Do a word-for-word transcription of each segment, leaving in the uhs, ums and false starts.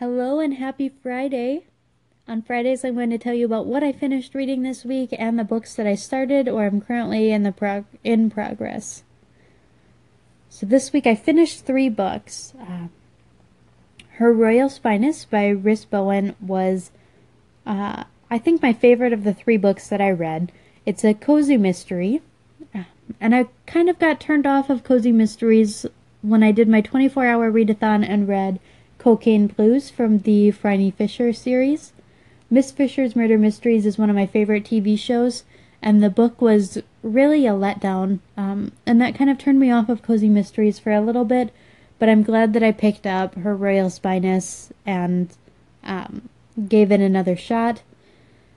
Hello and happy Friday. On Fridays I'm going to tell you about what I finished reading this week and the books that I started or I'm currently in the prog in progress. So this week I finished three books. Uh, Her Royal Spyness by Rhys Bowen was, uh, I think, my favorite of the three books that I read. It's a cozy mystery, and I kind of got turned off of cozy mysteries when I did my twenty-four hour readathon and read Cocaine Blues from the Friny Fisher series. Miss Fisher's Murder Mysteries is one of my favorite T V shows, and the book was really a letdown, um, and that kind of turned me off of cozy mysteries for a little bit, but I'm glad that I picked up Her Royal Spyness and um, gave it another shot.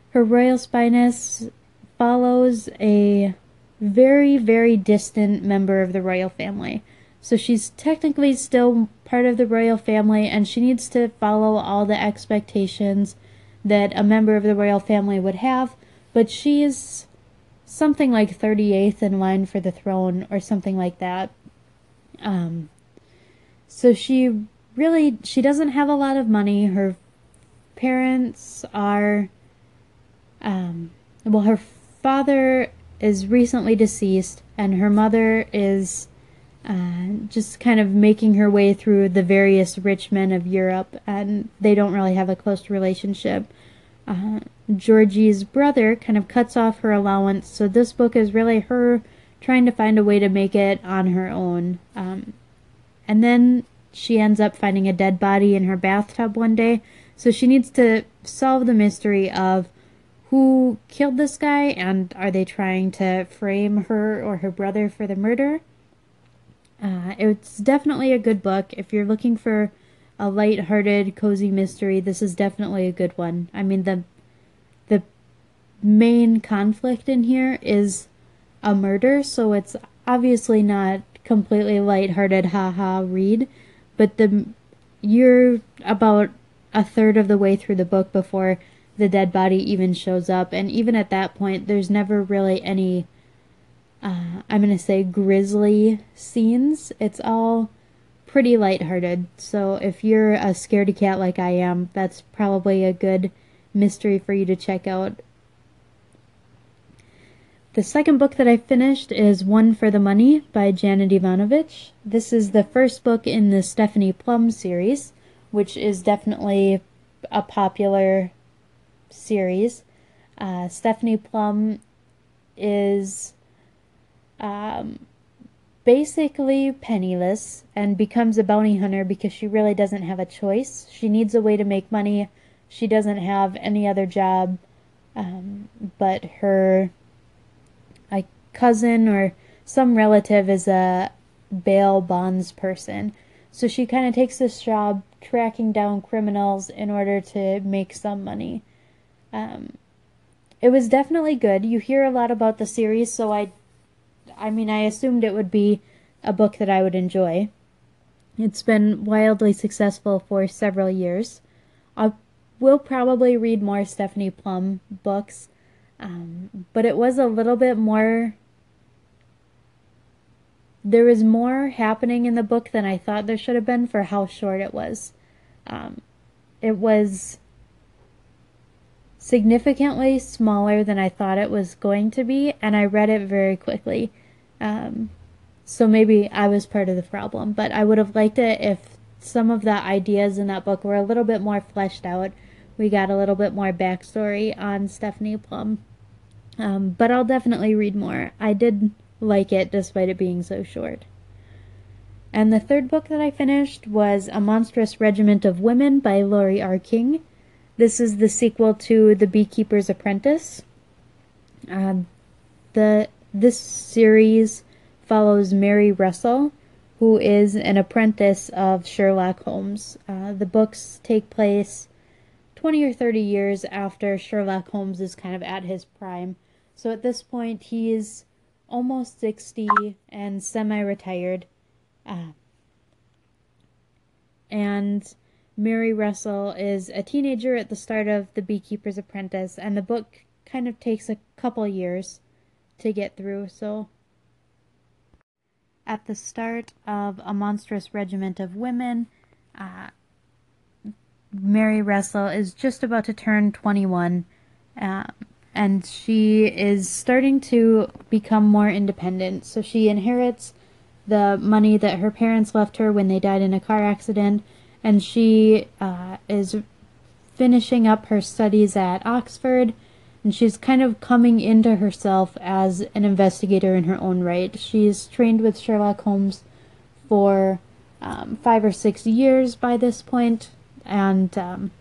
Her Royal Spyness follows a very, very distant member of the royal family. So she's technically still part of the royal family, and she needs to follow all the expectations that a member of the royal family would have, but she is something like thirty-eighth in line for the throne or something like that. Um, so she really, she doesn't have a lot of money. Her parents are, um, well, her father is recently deceased, and her mother is Uh, just kind of making her way through the various rich men of Europe, and they don't really have a close relationship. Uh, Georgie's brother kind of cuts off her allowance, so this book is really her trying to find a way to make it on her own. Um, and then she ends up finding a dead body in her bathtub one day, so she needs to solve the mystery of who killed this guy, and are they trying to frame her or her brother for the murder? Uh, it's definitely a good book. If you're looking for a light-hearted, cozy mystery, this is definitely a good one. I mean, the the main conflict in here is a murder, so it's obviously not completely light-hearted, ha-ha read, but the you're about a third of the way through the book before the dead body even shows up, and even at that point, there's never really any Uh, I'm going to say grisly scenes. It's all pretty lighthearted. So if you're a scaredy cat like I am, that's probably a good mystery for you to check out. The second book that I finished is One for the Money by Janet Ivanovich. This is the first book in the Stephanie Plum series, which is definitely a popular series. Uh, Stephanie Plum is Um, basically penniless and becomes a bounty hunter because she really doesn't have a choice. She needs a way to make money. She doesn't have any other job, um, but her a cousin or some relative is a bail bonds person. So she kind of takes this job tracking down criminals in order to make some money. Um, it was definitely good. You hear a lot about the series, so I I mean, I assumed it would be a book that I would enjoy. It's been wildly successful for several years. I will probably read more Stephanie Plum books, um, but it was a little bit more... There was more happening in the book than I thought there should have been for how short it was. Um, it was significantly smaller than I thought it was going to be, and I read it very quickly. Um, so maybe I was part of the problem, but I would have liked it if some of the ideas in that book were a little bit more fleshed out. We got a little bit more backstory on Stephanie Plum. Um, but I'll definitely read more. I did like it despite it being so short. And the third book that I finished was A Monstrous Regiment of Women by Laurie R. King. This is the sequel to The Beekeeper's Apprentice. Um, the This series follows Mary Russell, who is an apprentice of Sherlock Holmes. Uh, the books take place twenty or thirty years after Sherlock Holmes is kind of at his prime. So at this point, he's almost sixty and semi-retired. Uh, and... Mary Russell is a teenager at the start of The Beekeeper's Apprentice, and the book kind of takes a couple years to get through, so... At the start of A Monstrous Regiment of Women, uh, Mary Russell is just about to turn twenty-one, uh, and she is starting to become more independent. So she inherits the money that her parents left her when they died in a car accident, and she uh, is finishing up her studies at Oxford, and she's kind of coming into herself as an investigator in her own right. She's trained with Sherlock Holmes for um, five or six years by this point, and um,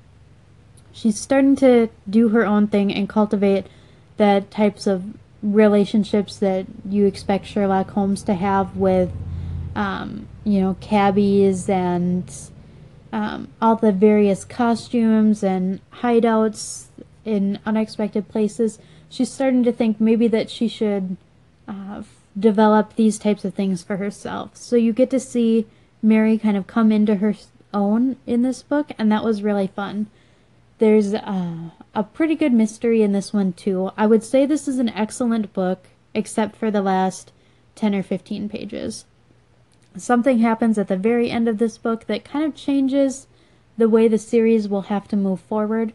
she's starting to do her own thing and cultivate the types of relationships that you expect Sherlock Holmes to have with, um, you know, cabbies and um, all the various costumes and hideouts in unexpected places. She's starting to think maybe that she should uh, develop these types of things for herself. So you get to see Mary kind of come into her own in this book, and that was really fun. There's uh, a pretty good mystery in this one too. I would say this is an excellent book, except for the last ten or fifteen pages. Something happens at the very end of this book that kind of changes the way the series will have to move forward.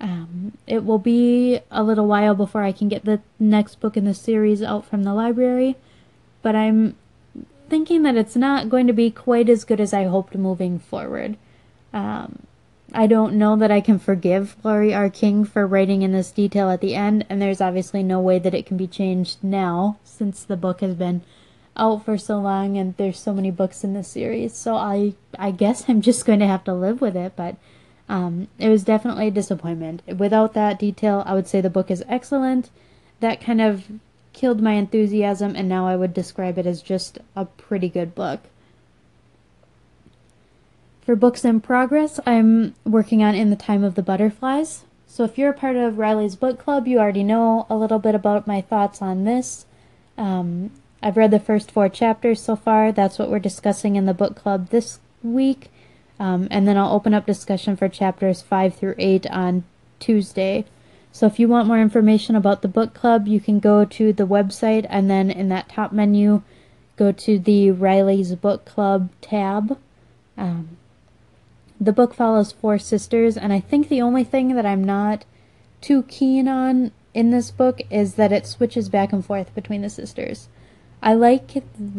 Um, it will be a little while before I can get the next book in the series out from the library, but I'm thinking that it's not going to be quite as good as I hoped moving forward. Um, I don't know that I can forgive Laurie R. King for writing in this detail at the end, and there's obviously no way that it can be changed now since the book has been out for so long and there's so many books in the series, so I, I guess I'm just going to have to live with it, but Um, it was definitely a disappointment. Without that detail, I would say the book is excellent. That kind of killed my enthusiasm, and now I would describe it as just a pretty good book. For books in progress, I'm working on In the Time of the Butterflies. So if you're a part of Riley's Book Club, you already know a little bit about my thoughts on this. Um, I've read the first four chapters so far. That's what we're discussing in the book club this week. Um, and then I'll open up discussion for chapters five through eight on Tuesday. So if you want more information about the book club, you can go to the website, and then in that top menu, go to the Riley's Book Club tab. Um, the book follows four sisters, and I think the only thing that I'm not too keen on in this book is that it switches back and forth between the sisters. I like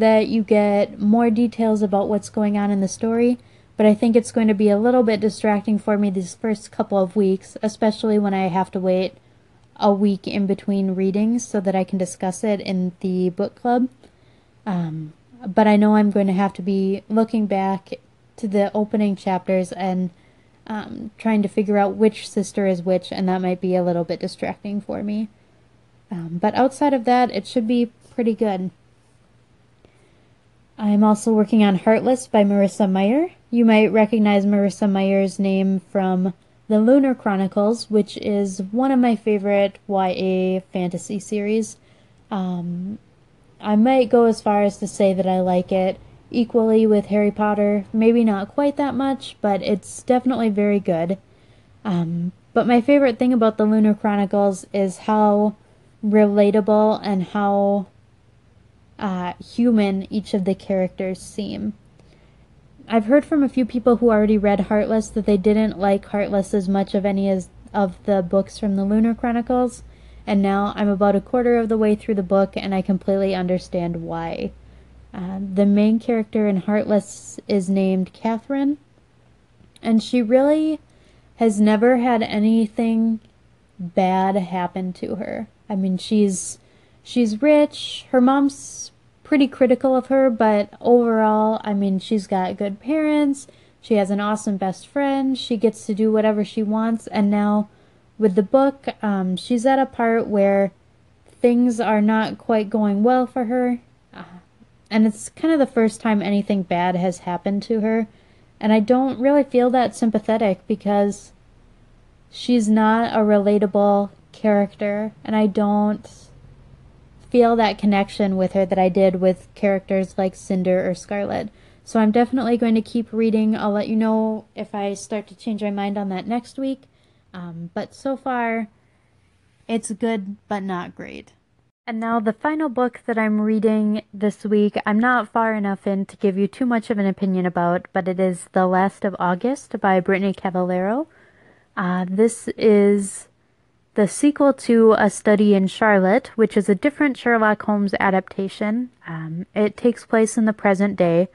that you get more details about what's going on in the story, but I think it's going to be a little bit distracting for me these first couple of weeks, especially when I have to wait a week in between readings so that I can discuss it in the book club. Um, but I know I'm going to have to be looking back to the opening chapters and um, trying to figure out which sister is which, and that might be a little bit distracting for me. Um, but outside of that, it should be pretty good. I'm also working on Heartless by Marissa Meyer. You might recognize Marissa Meyer's name from The Lunar Chronicles, which is one of my favorite Y A fantasy series. Um, I might go as far as to say that I like it equally with Harry Potter. Maybe not quite that much, but it's definitely very good. Um, but my favorite thing about The Lunar Chronicles is how relatable and how Uh, human each of the characters seem. I've heard from a few people who already read Heartless that they didn't like Heartless as much of any as of the books from the Lunar Chronicles, and now I'm about a quarter of the way through the book and I completely understand why. Uh, the main character in Heartless is named Catherine, and she really has never had anything bad happen to her. I mean, she's She's rich, her mom's pretty critical of her, but overall, I mean, she's got good parents, she has an awesome best friend, she gets to do whatever she wants, and now with the book, um, she's at a part where things are not quite going well for her, uh, and it's kind of the first time anything bad has happened to her, and I don't really feel that sympathetic because she's not a relatable character, and I don't feel that connection with her that I did with characters like Cinder or Scarlet. So I'm definitely going to keep reading. I'll let you know if I start to change my mind on that next week. Um, but so far, it's good but not great. And now the final book that I'm reading this week, I'm not far enough in to give you too much of an opinion about, but it is The Last of August by Brittany Cavallaro. Uh, this is the sequel to A Study in Charlotte, which is a different Sherlock Holmes adaptation. Um, it takes place in the present day,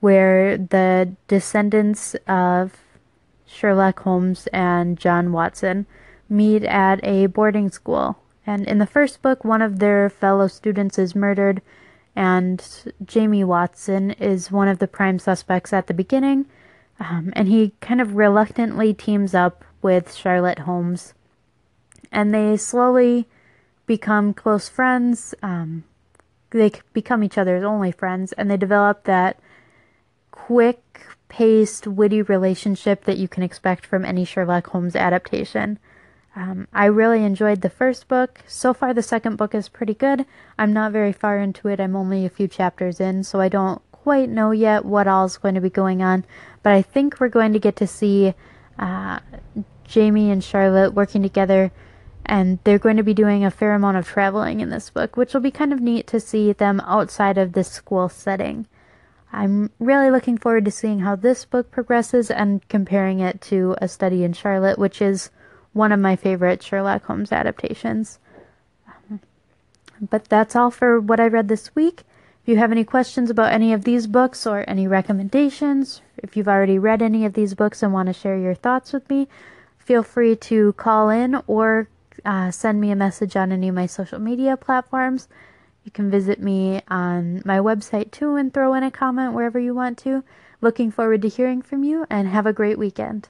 where the descendants of Sherlock Holmes and John Watson meet at a boarding school. And in the first book, one of their fellow students is murdered, and Jamie Watson is one of the prime suspects at the beginning, um, and he kind of reluctantly teams up with Charlotte Holmes. And they slowly become close friends, um, they become each other's only friends, and they develop that quick-paced, witty relationship that you can expect from any Sherlock Holmes adaptation. Um, I really enjoyed the first book. So far, the second book is pretty good. I'm not very far into it. I'm only a few chapters in, so I don't quite know yet what all's going to be going on. But I think we're going to get to see uh, Jamie and Charlotte working together, and they're going to be doing a fair amount of traveling in this book, which will be kind of neat to see them outside of this school setting. I'm really looking forward to seeing how this book progresses and comparing it to A Study in Charlotte, which is one of my favorite Sherlock Holmes adaptations. Um, but that's all for what I read this week. If you have any questions about any of these books or any recommendations, if you've already read any of these books and want to share your thoughts with me, feel free to call in or uh, send me a message on any of my social media platforms. You can visit me on my website too and throw in a comment wherever you want to. Looking forward to hearing from you, and have a great weekend.